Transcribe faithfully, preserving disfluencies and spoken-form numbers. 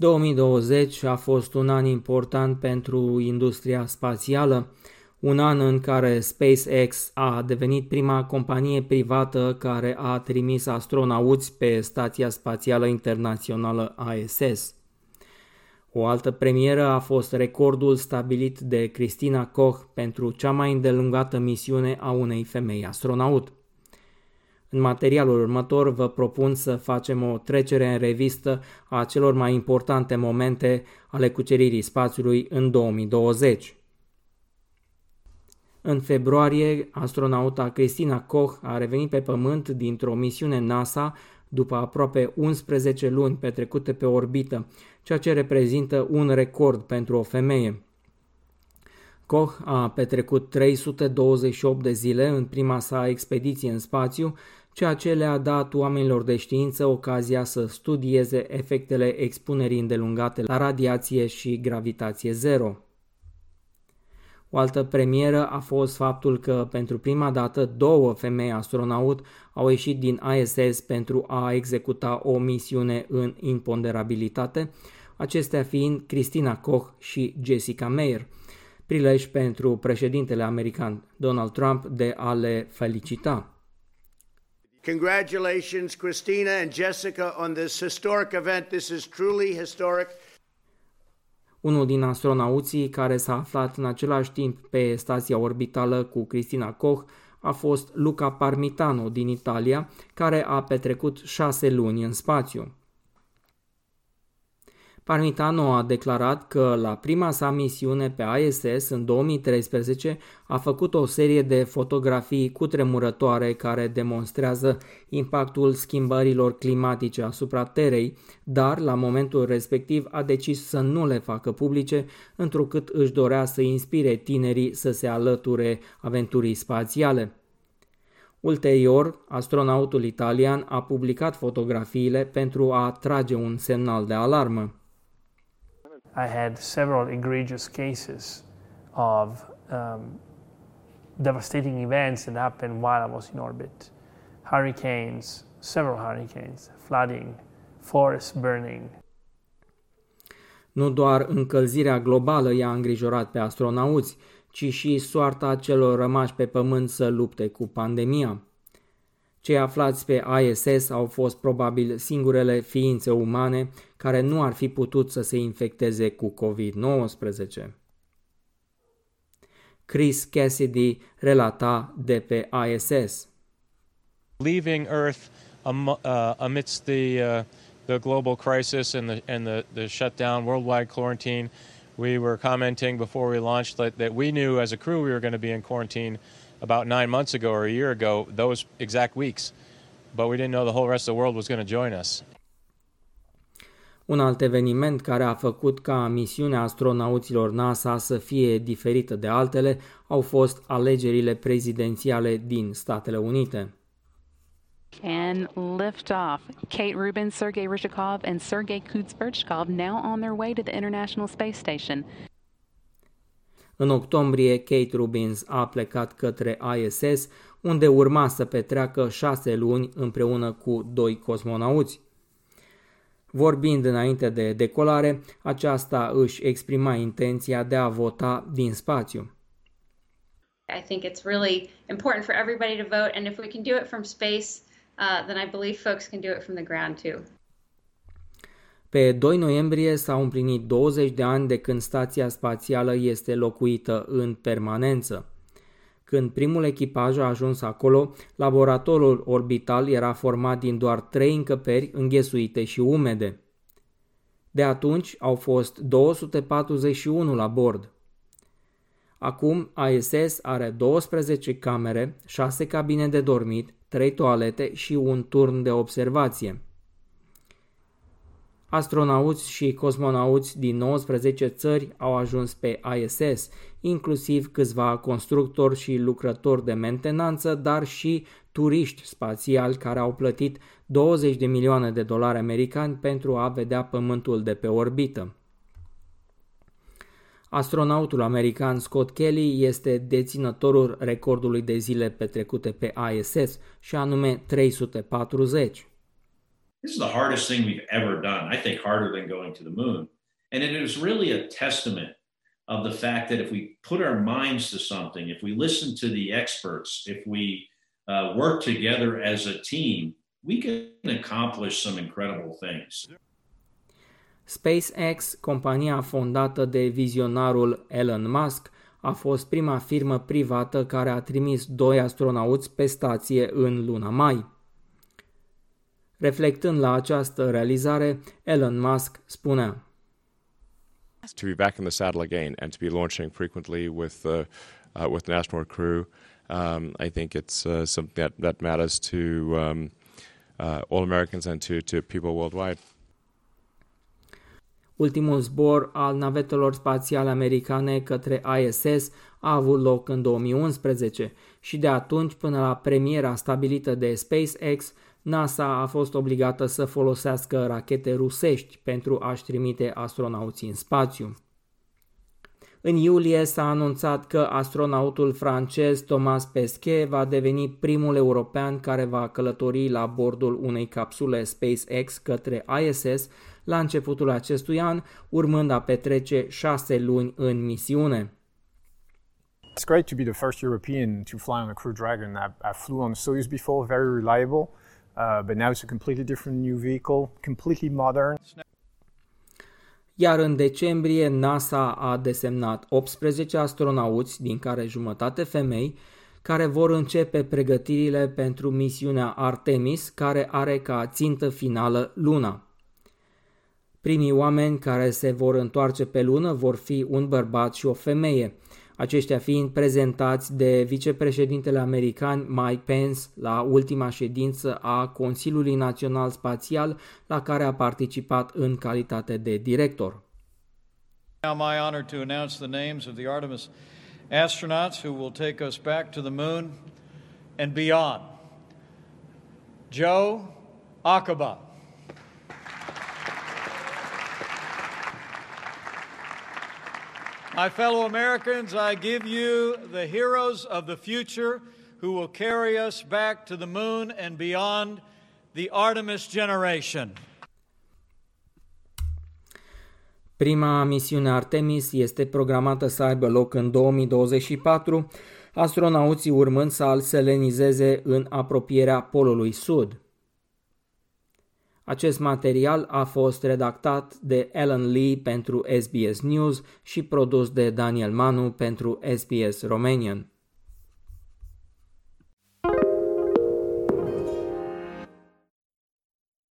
două mii douăzeci a fost un an important pentru industria spațială, un an în care SpaceX a devenit prima companie privată care a trimis astronauți pe Stația Spațială Internațională I S S. O altă premieră a fost recordul stabilit de Christina Koch pentru cea mai îndelungată misiune a unei femei astronaut. În materialul următor vă propun să facem o trecere în revistă a celor mai importante momente ale cuceririi spațiului în două mii douăzeci. În februarie, astronauta Christina Koch a revenit pe Pământ dintr-o misiune NASA după aproape unsprezece luni petrecute pe orbită, ceea ce reprezintă un record pentru o femeie. Koch a petrecut trei sute douăzeci și opt de zile în prima sa expediție în spațiu, ceea ce le-a dat oamenilor de știință ocazia să studieze efectele expunerii îndelungate la radiație și gravitație zero. O altă premieră a fost faptul că pentru prima dată două femei astronaut au ieșit din I S S pentru a executa o misiune în imponderabilitate, acestea fiind Christina Koch și Jessica Meir, prilej pentru președintele american Donald Trump de a le felicita. Congratulations Christina and Jessica on this historic event. This is truly historic. Unul din astronauții care s-a aflat în același timp pe stația orbitală cu Christina Koch a fost Luca Parmitano din Italia, care a petrecut șase luni în spațiu. Parmitano a declarat că la prima sa misiune pe I S S în două mii treisprezece a făcut o serie de fotografii cutremurătoare care demonstrează impactul schimbărilor climatice asupra Terei, dar la momentul respectiv a decis să nu le facă publice, întrucât își dorea să inspire tinerii să se alăture aventurii spațiale. Ulterior, astronautul italian a publicat fotografiile pentru a trage un semnal de alarmă. I had several egregious cases of um, devastating events that happened while I was in orbit. Hurricanes, several hurricanes, flooding, forest burning. Nu doar încălzirea globală i-a îngrijorat pe astronauți, ci și soarta celor rămași pe Pământ să lupte cu pandemia. Cei aflați pe I S S au fost probabil singurele ființe umane care nu ar fi putut să se infecteze cu covid nouăsprezece. Chris Cassidy relata de pe I S S. Leaving Earth um, uh, amidst the uh, the global crisis and the and the the shutdown, worldwide quarantine, we were commenting before we launched that, that we knew as a crew we were going to be in quarantine about nine months ago or a year ago, those exact weeks, but we didn't know the whole rest of the world was going to join us. Un alt eveniment care a făcut ca misiunea astronauților NASA să fie diferită de altele au fost alegerile prezidențiale din Statele Unite. And lift off. Kate Rubins, Sergey Ryzhikov and Sergey Kud-Sverchkov now on their way to the International Space Station. În octombrie, Kate Rubins a plecat către I S S, unde urma să petreacă șase luni împreună cu doi cosmonauți. Vorbind înainte de decolare, aceasta își exprima intenția de a vota din spațiu. I think it's really important for everybody to vote, and if we can do it from space, uh, then I believe folks can do it from the ground too. Pe doi noiembrie s-au împlinit douăzeci de ani de când stația spațială este locuită în permanență. Când primul echipaj a ajuns acolo, laboratorul orbital era format din doar trei încăperi înghesuite și umede. De atunci au fost două sute patruzeci și unu la bord. Acum I S S are douăsprezece camere, șase cabine de dormit, trei toalete și un turn de observație. Astronauți și cosmonauți din nouăsprezece țări au ajuns pe I S S, inclusiv câțiva constructori și lucrători de mentenanță, dar și turiști spațiali care au plătit douăzeci de milioane de dolari americani pentru a vedea Pământul de pe orbită. Astronautul american Scott Kelly este deținătorul recordului de zile petrecute pe I S S, și anume trei sute patruzeci. This is the hardest thing we've ever done, I think harder than going to the moon. And it is really a testament of the fact that if we put our minds to something, if we listen to the experts, if we uh, work together as a team, we can accomplish some incredible things. SpaceX, compania fondată de vizionarul Elon Musk, a fost prima firmă privată care a trimis doi astronauți pe stație în luna mai. Reflectând la această realizare, Elon Musk spunea: To be back in the saddle again and to be launching frequently with uh, uh, with an astronaut crew, um, I think it's uh, something that, that matters to um, uh, all Americans and to, to people worldwide. Ultimul zbor al navetelor spațiale americane către I S S a avut loc în două mii unsprezece și de atunci până la premiera stabilită de SpaceX, NASA a fost obligată să folosească rachete rusești pentru a-și trimite astronauții în spațiu. În iulie s-a anunțat că astronautul francez Thomas Pesquet va deveni primul european care va călători la bordul unei capsule SpaceX către I S S la începutul acestui an, urmând a petrece șase luni în misiune. It's great to be the first European to fly on a Crew Dragon. I, I flew on Soyuz before, very reliable. Uh, but now it's a completely different new vehicle, completely modern. Iar în decembrie, NASA a desemnat optsprezece astronauți, din care jumătate femei, care vor începe pregătirile pentru misiunea Artemis, care are ca țintă finală Luna. Primii oameni care se vor întoarce pe Lună vor fi un bărbat și o femeie, aceștia fiind prezentați de vicepreședintele american Mike Pence la ultima ședință a Consiliului Național Spațial la care a participat în calitate de director. Now my honor to announce the names of the Artemis astronauts who will take us back to the moon and beyond. Joe Acaba. My fellow Americans, I give you the heroes of the future who will carry us back to the moon and beyond, the Artemis generation. Prima misiune Artemis este programată să aibă loc în două mii douăzeci și patru, astronauții urmând să-l selenizeze în apropierea Polului Sud. Acest material a fost redactat de Ellen Lee pentru S B S News și produs de Daniel Manu pentru S B S Romanian.